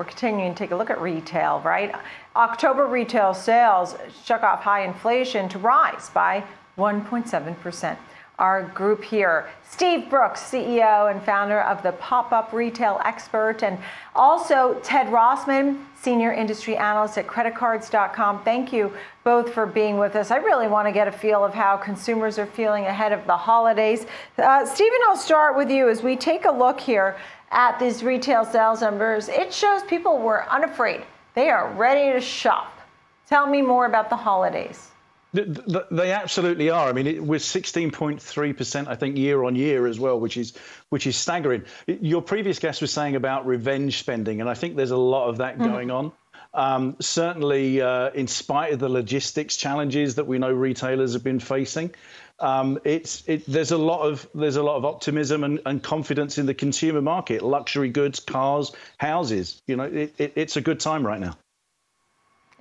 We're continuing to take a look at retail, right? October retail sales shook off high inflation to rise by 1.7%. Our group here, Steve Brooks, CEO and founder of the Pop-Up Retail Expert, and also Ted Rossman, Senior Industry Analyst at CreditCards.com. Thank you both for being with us. I really want to get a feel of how consumers are feeling ahead of the holidays. Stephen, I'll start with you. As we take a look here at these retail sales numbers, it shows people were unafraid. They are ready to shop. Tell me more about the holidays. They absolutely are. I mean, we're 16.3%, I think, year on year as well, which is staggering. Your previous guest was saying about revenge spending, and I think there's a lot of that going on. Certainly, in spite of the logistics challenges that we know retailers have been facing, there's a lot of optimism and confidence in the consumer market. Luxury goods, cars, houses. You know, it's a good time right now.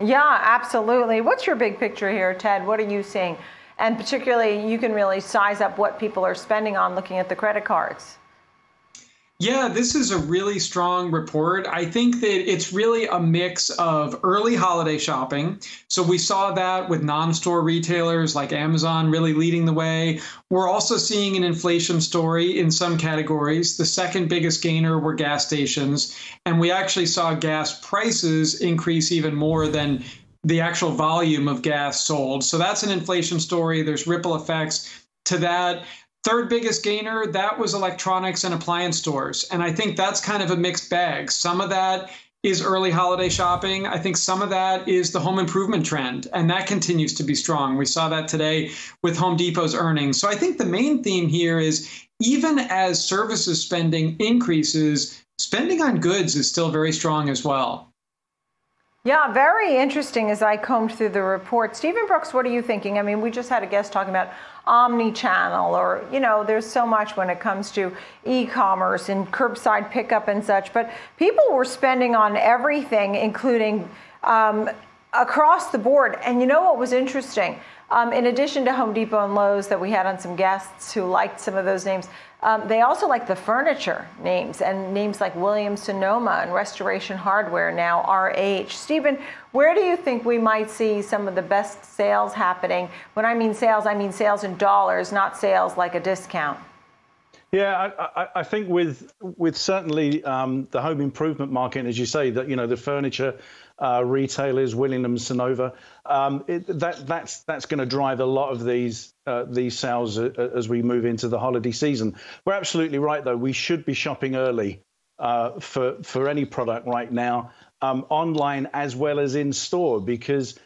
Yeah, absolutely. What's your big picture here, Ted? What are you seeing? And particularly, you can really size up what people are spending on looking at the credit cards. Yeah, this is a really strong report. I think that it's really a mix of early holiday shopping. So we saw that with non-store retailers like Amazon really leading the way. We're also seeing an inflation story in some categories. The second biggest gainer were gas stations. And we actually saw gas prices increase even more than the actual volume of gas sold. So that's an inflation story. There's ripple effects to that. Third biggest gainer, that was electronics and appliance stores. And I think that's kind of a mixed bag. Some of that is early holiday shopping. I think some of that is the home improvement trend, and that continues to be strong. We saw that today with Home Depot's earnings. So I think the main theme here is even as services spending increases, spending on goods is still very strong as well. Yeah, very interesting as I combed through the report. Stephen Brooks, what are you thinking? I mean, we just had a guest talking about omni-channel or, you know, there's so much when it comes to e-commerce and curbside pickup and such. But people were spending on everything, including across the board. And you know what was interesting? In addition to Home Depot and Lowe's that we had on some guests who liked some of those names, they also like the furniture names, and names like Williams Sonoma and Restoration Hardware, now RH. Stephen, where do you think we might see some of the best sales happening? When I mean sales in dollars, not sales like a discount. Yeah, I think with certainly the home improvement market, as you say, that, you know, the furniture retailers, Williams Sonoma, that's going to drive a lot of these sales as we move into the holiday season. We're absolutely right, though. We should be shopping early for any product right now, online as well as in store, because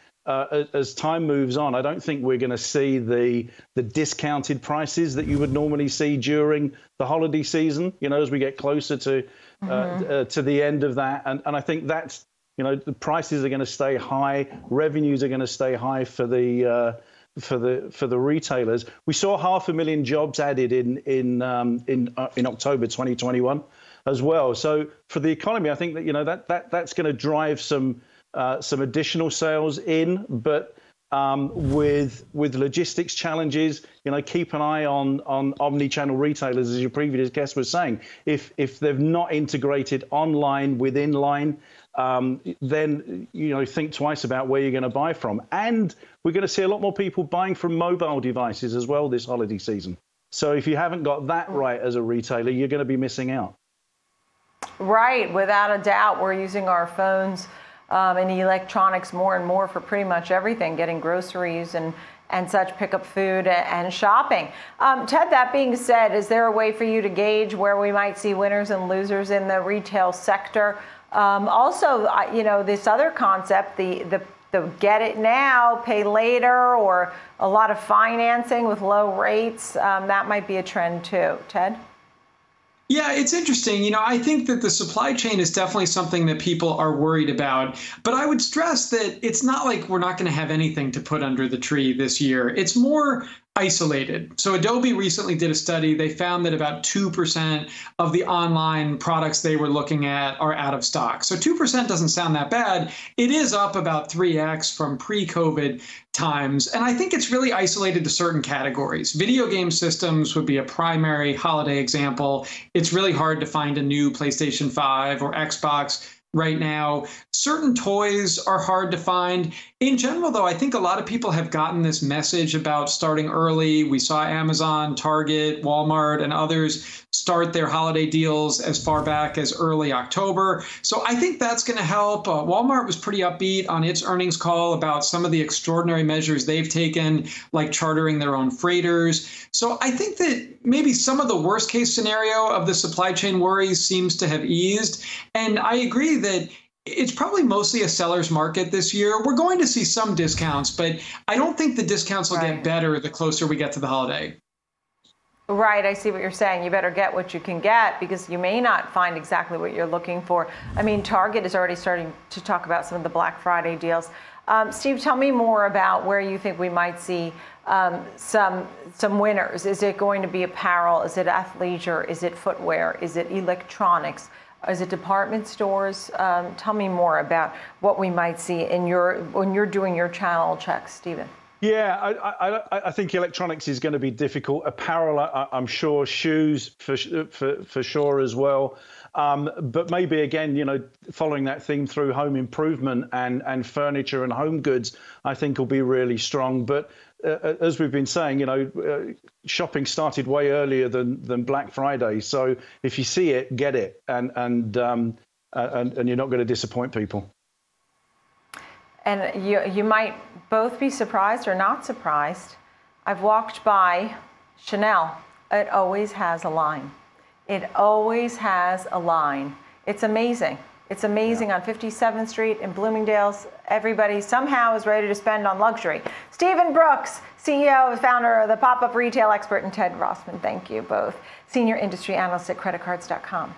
as time moves on, I don't think we're going to see the discounted prices that you would normally see during the holiday season, you know, as we get closer to the end of that. And I think that's, you know, the prices are going to stay high, revenues are going to stay high for the retailers. We saw 500,000 jobs added in October 2021 as well. So for the economy, I think that, you know, that's going to drive some additional sales in, but with logistics challenges, you know, keep an eye on omni-channel retailers, as your previous guest was saying. If they've not integrated online with inline, then, you know, think twice about where you're going to buy from. And we're going to see a lot more people buying from mobile devices as well this holiday season. So if you haven't got that right as a retailer, you're going to be missing out. Right, without a doubt, we're using our phones and electronics more and more for pretty much everything, getting groceries and such, pick up food and shopping. Ted, that being said, is there a way for you to gauge where we might see winners and losers in the retail sector? Also, you know, this other concept, the get it now, pay later, or a lot of financing with low rates, that might be a trend too. Ted? Yeah, it's interesting. You know, I think that the supply chain is definitely something that people are worried about. But I would stress that it's not like we're not going to have anything to put under the tree this year. It's more isolated. So Adobe recently did a study. They found that about 2% of the online products they were looking at are out of stock. So 2% doesn't sound that bad. It is up about 3x from pre-COVID times. And I think it's really isolated to certain categories. Video game systems would be a primary holiday example. It's really hard to find a new PlayStation 5 or Xbox right now. Certain toys are hard to find. In general, though, I think a lot of people have gotten this message about starting early. We saw Amazon, Target, Walmart, and others start their holiday deals as far back as early October. So I think that's going to help. Walmart was pretty upbeat on its earnings call about some of the extraordinary measures they've taken, like chartering their own freighters. So I think that maybe some of the worst case scenario of the supply chain worries seems to have eased. And I agree that it's probably mostly a seller's market this year. We're going to see some discounts, but I don't think the discounts will get better the closer we get to the holiday. Right, I see what you're saying. You better get what you can get because you may not find exactly what you're looking for. I mean, Target is already starting to talk about some of the Black Friday deals. Steve, tell me more about where you think we might see some winners. Is it going to be apparel? Is it athleisure? Is it footwear? Is it electronics? Is it department stores? Tell me more about what we might see in your when you're doing your channel checks, Stephen. Yeah, I think electronics is going to be difficult. Apparel, I'm sure, shoes for sure as well. But maybe again, you know, following that theme through home improvement and furniture and home goods, I think will be really strong. But as we've been saying, you know, shopping started way earlier than Black Friday. So if you see it, get it, and you're not going to disappoint people. And you might both be surprised or not surprised. I've walked by Chanel. It always has a line. It always has a line. It's amazing. It's amazing. Yeah. On 57th Street in Bloomingdale's, everybody somehow is ready to spend on luxury. Stephen Brooks, CEO and founder of the Pop-Up Retail Expert, and Ted Rossman, thank you both. Senior Industry Analyst at CreditCards.com.